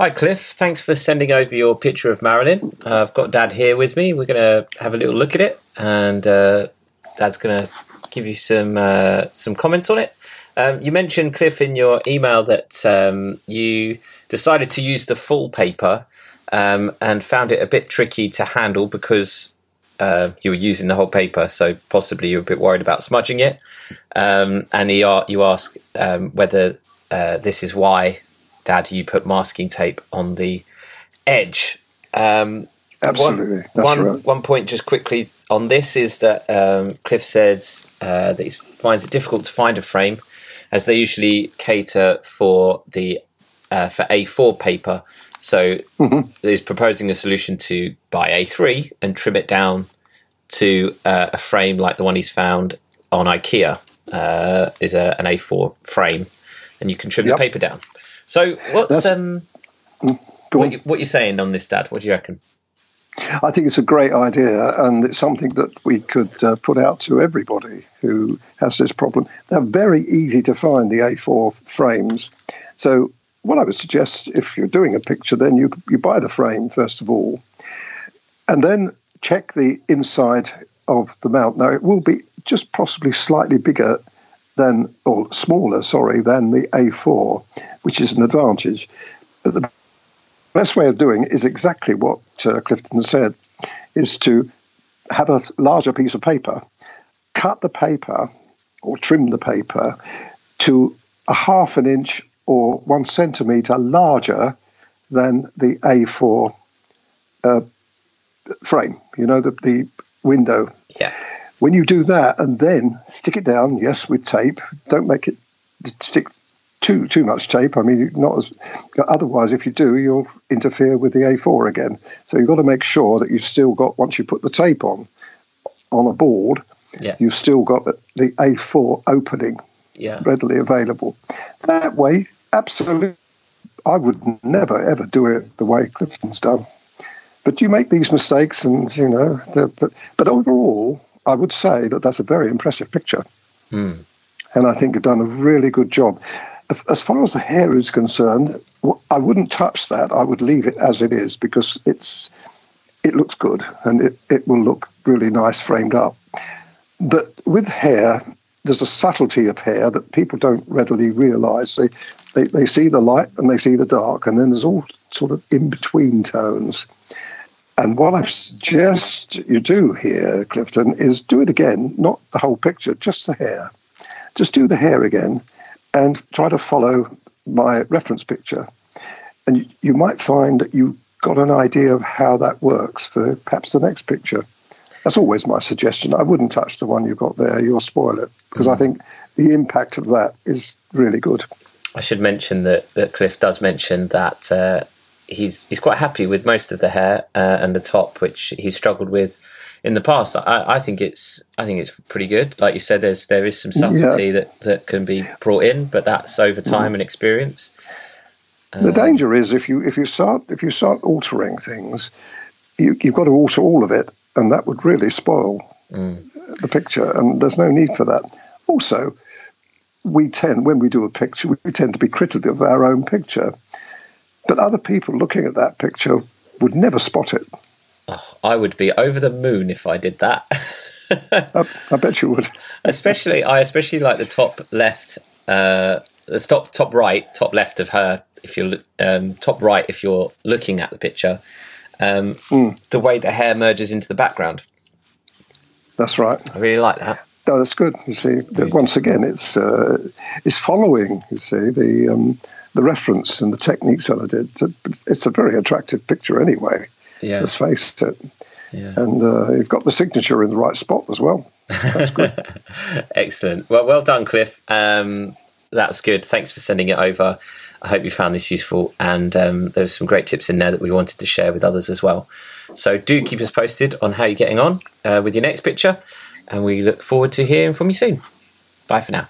Hi Cliff, thanks for sending over your picture of Marilyn. I've got Dad here with me. We're going to have a little look at it, and Dad's going to give you some comments on it. You mentioned, Cliff, in your email that you decided to use the full paper and found it a bit tricky to handle because you were using the whole paper, so possibly you're a bit worried about smudging it. And you ask whether this is why, Dad, you put masking tape on the edge. Absolutely. One point just quickly on this is that Cliff says that he finds it difficult to find a frame, as they usually cater for the for A4 paper. So he's proposing a solution to buy A3 and trim it down to a frame like the one he's found on IKEA, is an A4 frame, and you can trim the paper down. So what's what you're saying on this, Dad? What do you reckon? I think it's a great idea, and it's something that we could put out to everybody who has this problem. They're very easy to find, the A4 frames. So what I would suggest, if you're doing a picture, then you buy the frame first of all, and then check the inside of the mount. Now it will be just possibly slightly bigger than the A4, which is an advantage. But the best way of doing it is exactly what Clifton said, is to have a larger piece of paper, cut the paper or trim the paper to a half an inch or 1 centimetre larger than the A4 frame, the window. Yeah. When you do that and then stick it down, yes, with tape, don't make it stick too much tape. I mean, otherwise, if you do, you'll interfere with the A4 again. So you've got to make sure that you've still got, once you put the tape on a board, you've still got the A4 opening readily available. That way, absolutely, I would never, ever do it the way Clifton's done. But you make these mistakes and, but overall, I would say that that's a very impressive picture. Mm. And I think you've done a really good job. As far as the hair is concerned, I wouldn't touch that. I would leave it as it is because it looks good and it will look really nice framed up. But with hair, there's a subtlety of hair that people don't readily realise. They see the light and they see the dark, and then there's all sort of in-between tones. And what I suggest you do here, Clifton, is do it again, not the whole picture, just the hair. Just do the hair again and try to follow my reference picture. And you might find that you've got an idea of how that works for perhaps the next picture. That's always my suggestion. I wouldn't touch the one you've got there. You'll spoil it because I think the impact of that is really good. I should mention that Cliff does mention that... He's quite happy with most of the hair and the top, which he struggled with in the past. I think it's pretty good. Like you said, there is some subtlety that can be brought in, but that's over time and experience. The danger is if you start altering things, you've got to alter all of it, and that would really spoil the picture. And there's no need for that. Also, when we do a picture, we tend to be critical of our own picture. But other people looking at that picture would never spot it. Oh, I would be over the moon if I did that. I bet you would. I especially like the top left, the top right, top left of her. If you're top right, if you're looking at the picture, the way the hair merges into the background. That's right. I really like that. No, that's good. You see, once again, it's following. You see the reference and the techniques that I did. It's a very attractive picture anyway, let's face it. Yeah. And you've got the signature in the right spot as well. That's good. Excellent. Well done, Cliff. That's good. Thanks for sending it over. I hope you found this useful. And there's some great tips in there that we wanted to share with others as well. So do keep us posted on how you're getting on with your next picture. And we look forward to hearing from you soon. Bye for now.